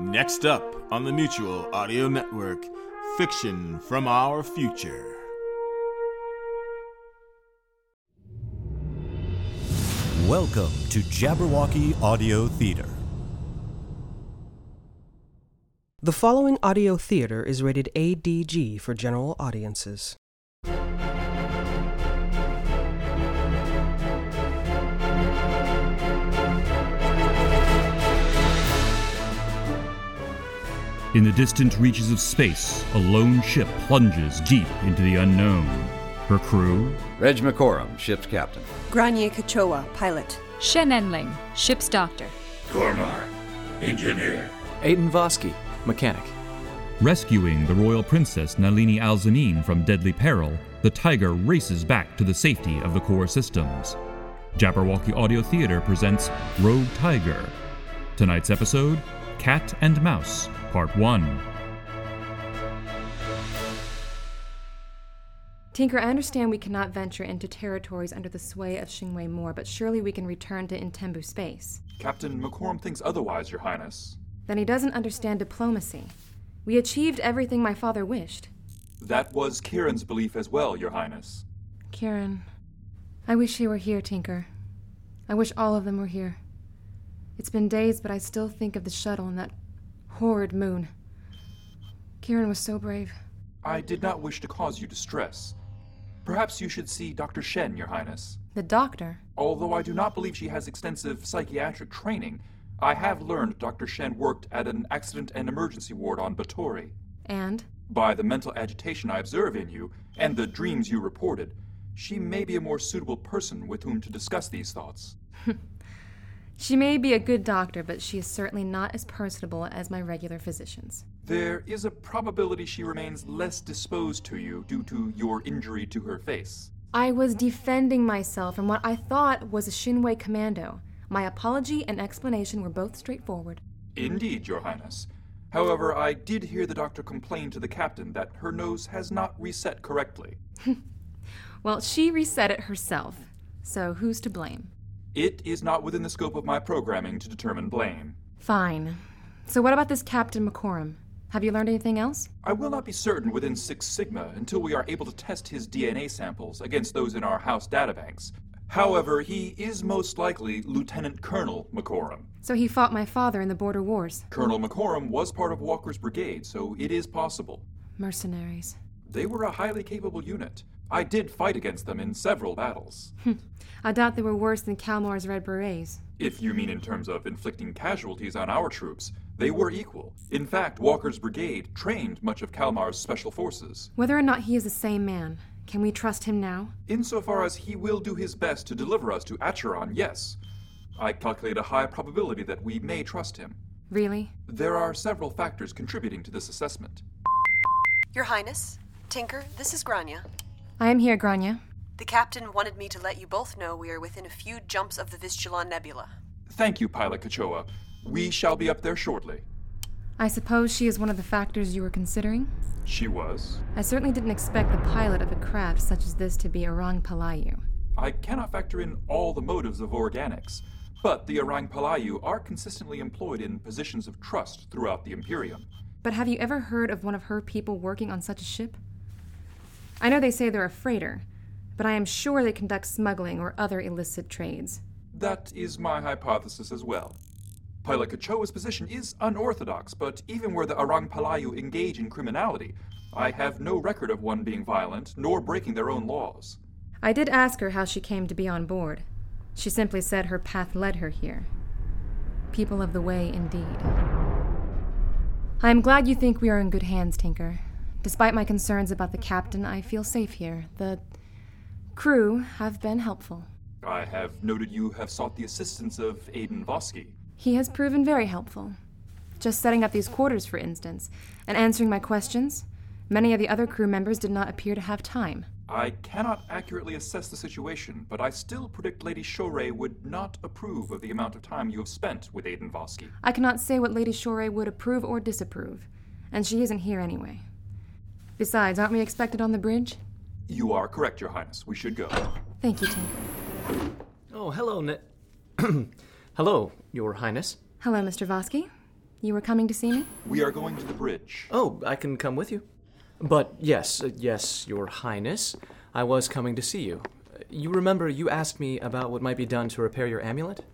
Next up on the Mutual Audio Network, fiction from our future. Welcome to Jabberwocky Audio Theater. The following audio theater is rated ADG for general audiences. In the distant reaches of space, a lone ship plunges deep into the unknown. Her crew? Reg McCorum, ship's captain. Grania Kachoa, pilot. Shen Enling, ship's doctor. Kormar, engineer. Aiden Vosky, mechanic. Rescuing the royal princess Nalini al-Zanin from deadly peril, the Tiger races back to the safety of the core systems. Jabberwocky Audio Theater presents Rogue Tiger. Tonight's episode, Cat and Mouse, Part 1. Tinker, I understand we cannot venture into territories under the sway of Xingwei Moor, but surely we can return to Intembu space. Captain McCorm thinks otherwise, Your Highness. Then he doesn't understand diplomacy. We achieved everything my father wished. That was Kieran's belief as well, Your Highness. Kieran. I wish he were here, Tinker. I wish all of them were here. It's been days, but I still think of the shuttle and that horrid moon. Kieran was so brave. I did not wish to cause you distress. Perhaps you should see Dr. Shen, Your Highness. The doctor? Although I do not believe she has extensive psychiatric training, I have learned Dr. Shen worked at an accident and emergency ward on Batori. And? By the mental agitation I observe in you, and the dreams you reported, she may be a more suitable person with whom to discuss these thoughts. She may be a good doctor, but she is certainly not as personable as my regular physicians. There is a probability she remains less disposed to you due to your injury to her face. I was defending myself from what I thought was a Xingwei commando. My apology and explanation were both straightforward. Indeed, Your Highness. However, I did hear the doctor complain to the captain that her nose has not reset correctly. Well, she reset it herself, so who's to blame? It is not within the scope of my programming to determine blame. Fine. So what about this Captain McCorum? Have you learned anything else? I will not be certain within Six Sigma until we are able to test his DNA samples against those in our house databanks. However, he is most likely Lieutenant Colonel McCorum. So he fought my father in the border wars. Colonel McCorum was part of Walker's brigade, so it is possible. Mercenaries. They were a highly capable unit. I did fight against them in several battles. I doubt they were worse than Kalmar's Red Berets. If you mean in terms of inflicting casualties on our troops, they were equal. In fact, Walker's brigade trained much of Kalmar's special forces. Whether or not he is the same man, can we trust him now? Insofar as he will do his best to deliver us to Acheron, yes. I calculate a high probability that we may trust him. Really? There are several factors contributing to this assessment. Your Highness, Tinker, this is Grania. I am here, Grania. The captain wanted me to let you both know we are within a few jumps of the Vistulan Nebula. Thank you, Pilot Kachoa. We shall be up there shortly. I suppose she is one of the factors you were considering? She was. I certainly didn't expect the pilot of a craft such as this to be Orang Pelayu. I cannot factor in all the motives of organics, but the Orang Pelayu are consistently employed in positions of trust throughout the Imperium. But have you ever heard of one of her people working on such a ship? I know they say they're a freighter, but I am sure they conduct smuggling or other illicit trades. That is my hypothesis as well. Pilot Kachoa's position is unorthodox, but even where the Orang Pelayu engage in criminality, I have no record of one being violent, nor breaking their own laws. I did ask her how she came to be on board. She simply said her path led her here. People of the way, indeed. I am glad you think we are in good hands, Tinker. Despite my concerns about the captain, I feel safe here. The crew have been helpful. I have noted you have sought the assistance of Aiden Vosky. He has proven very helpful. just setting up these quarters, for instance, and answering my questions. Many of the other crew members did not appear to have time. I cannot accurately assess the situation, but I still predict Lady Shorey would not approve of the amount of time you have spent with Aiden Vosky. I cannot say what Lady Shorey would approve or disapprove, and she isn't here anyway. Besides, aren't we expected on the bridge? You are correct, Your Highness. We should go. Thank you, Tinker. Oh, hello, Hello, Your Highness. Hello, Mr. Vosky. You were coming to see me? We are going to the bridge. Oh, I can come with you. But yes, Your Highness, I was coming to see you. You remember you asked me about what might be done to repair your amulet?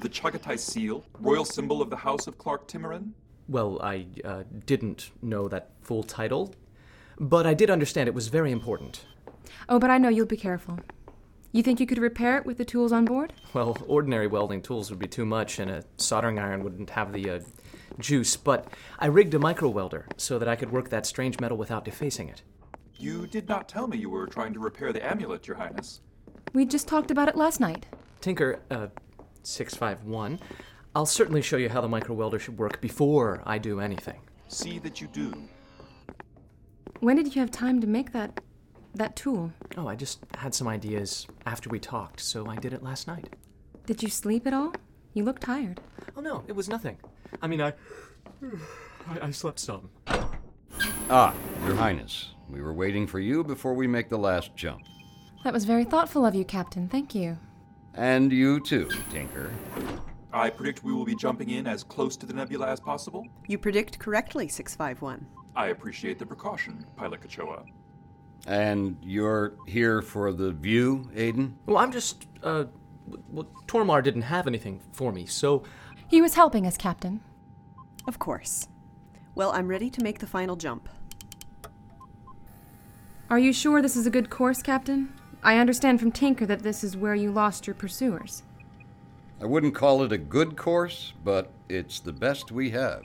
The Chagatai seal, royal symbol of the House of Clark Timorin? Well, I didn't know that full title, but I did understand it was very important. Oh, but I know you'll be careful. You think you could repair it with the tools on board? Well, ordinary welding tools would be too much, and a soldering iron wouldn't have the juice, but I rigged a micro-welder so that I could work that strange metal without defacing it. You did not tell me you were trying to repair the amulet, Your Highness. We just talked about it last night. Tinker, 651, I'll certainly show you how the micro-welder should work before I do anything. See that you do. When did you have time to make that tool? Oh, I just had some ideas after we talked, so I did it last night. Did you sleep at all? You look tired. Oh, no, it was nothing. I mean, I slept some. Ah, Your Highness. We were waiting for you before we make the last jump. That was very thoughtful of you, Captain. Thank you. And you too, Tinker. I predict we will be jumping in as close to the nebula as possible. You predict correctly, 651. I appreciate the precaution, Pilot Kachoa. And you're here for the view, Aiden? Well, I'm just, Tormar didn't have anything for me, so... He was helping us, Captain. Of course. Well, I'm ready to make the final jump. Are you sure this is a good course, Captain? I understand from Tinker that this is where you lost your pursuers. I wouldn't call it a good course, but it's the best we have.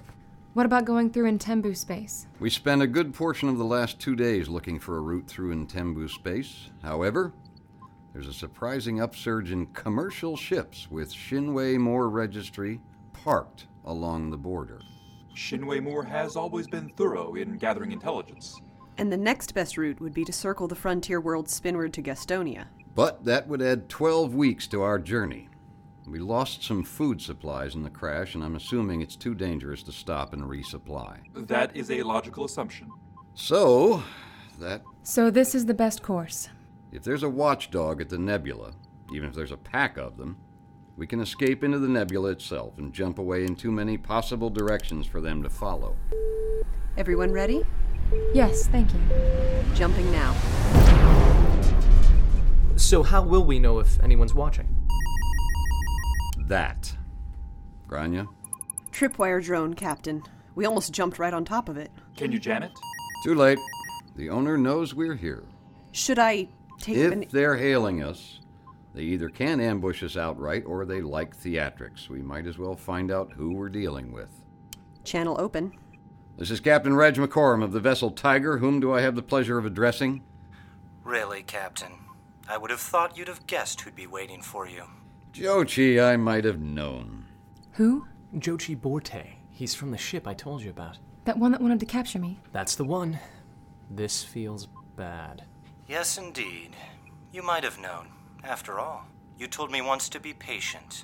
What about going through Intembu space? We spent a good portion of the last 2 days looking for a route through Intembu space. However, there's a surprising upsurge in commercial ships with Xingwei Moor registry parked along the border. Xingwei Moor has always been thorough in gathering intelligence. And the next best route would be to circle the frontier world spinward to Gastonia. But that would add 12 weeks to our journey. We lost some food supplies in the crash, and I'm assuming it's too dangerous to stop and resupply. That is a logical assumption. So this is the best course. If there's a watchdog at the nebula, even if there's a pack of them, we can escape into the nebula itself and jump away in too many possible directions for them to follow. Everyone ready? Yes, thank you. Jumping now. So how will we know if anyone's watching? That. Grania? Tripwire drone, Captain. We almost jumped right on top of it. Can you jam it? Too late. The owner knows we're here. Should I take them? If they're hailing us, they either can ambush us outright or they like theatrics. We might as well find out who we're dealing with. Channel open. This is Captain Reg McCorum of the vessel Tiger. Whom do I have the pleasure of addressing? Really, Captain? I would have thought you'd have guessed who'd be waiting for you. Jochi, I might have known. Who? Jochi Borte. He's from the ship I told you about. That one that wanted to capture me? That's the one. This feels bad. Yes, indeed. You might have known. After all, you told me once to be patient.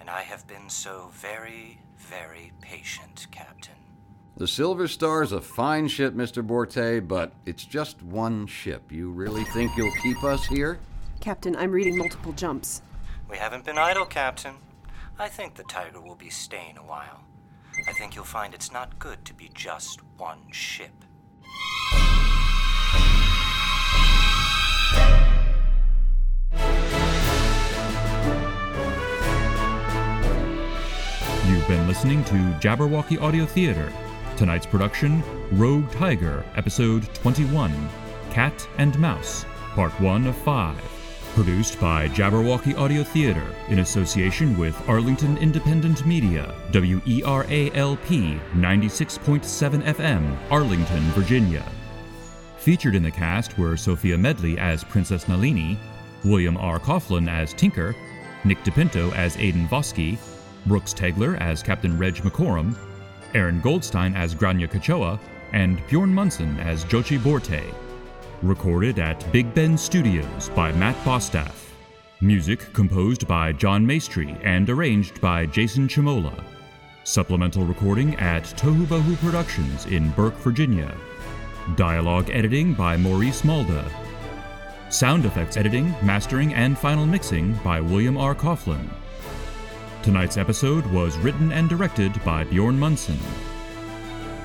And I have been so very, very patient, Captain. The Silver Star's a fine ship, Mr. Borte, but it's just one ship. You really think you'll keep us here? Captain, I'm reading multiple jumps. We haven't been idle, Captain. I think the Tiger will be staying a while. I think you'll find it's not good to be just one ship. You've been listening to Jabberwocky Audio Theater. Tonight's production, Rogue Tiger, Episode 21, Cat and Mouse, Part 1 of 5. Produced by Jabberwocky Audio Theater in association with Arlington Independent Media, WERALP 96.7 FM, Arlington, Virginia. Featured in the cast were Sophia Medley as Princess Nalini, William R. Coughlin as Tinker, Nick DiPinto as Aiden Vosky, Brooks Tegler as Captain Reg McCorum, Aaron Goldstein as Grania Kachoa, and Bjorn Munson as Jochi Borte. Recorded at Big Ben Studios by Matt Bostaff. Music composed by John Maestri and arranged by Jason Chimola. Supplemental recording at Tohubohu Productions in Burke, Virginia. Dialogue editing by Maurice Malda. Sound effects editing, mastering, and final mixing by William R. Coughlin. Tonight's episode was written and directed by Bjorn Munson.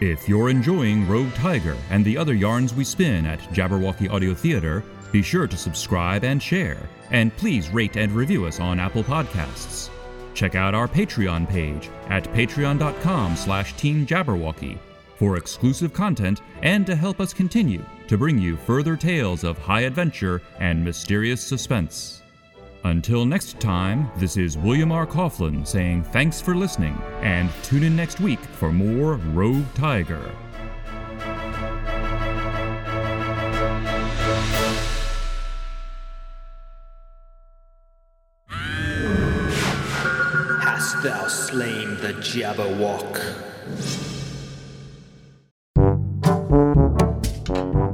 If you're enjoying Rogue Tiger and the other yarns we spin at Jabberwocky Audio Theater, be sure to subscribe and share, and please rate and review us on Apple Podcasts. Check out our Patreon page at patreon.com/teamjabberwocky for exclusive content and to help us continue to bring you further tales of high adventure and mysterious suspense. Until next time, this is William R. Coughlin saying thanks for listening, and tune in next week for more Rogue Tiger. Hast thou slain the Jabberwock?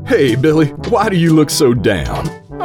Hey, Billy, why do you look so down?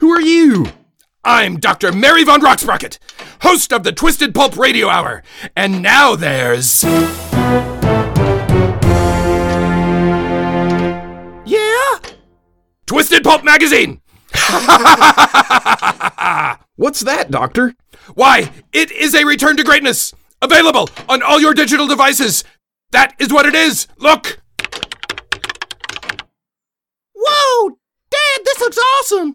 Who are you? I'm Dr. Mary Von Rocksprocket, host of the Twisted Pulp Radio Hour, and now there's... Yeah? Twisted Pulp Magazine! What's that, Doctor? Why, it is a return to greatness, available on all your digital devices. That is what it is, look! Whoa! Dad, this looks awesome!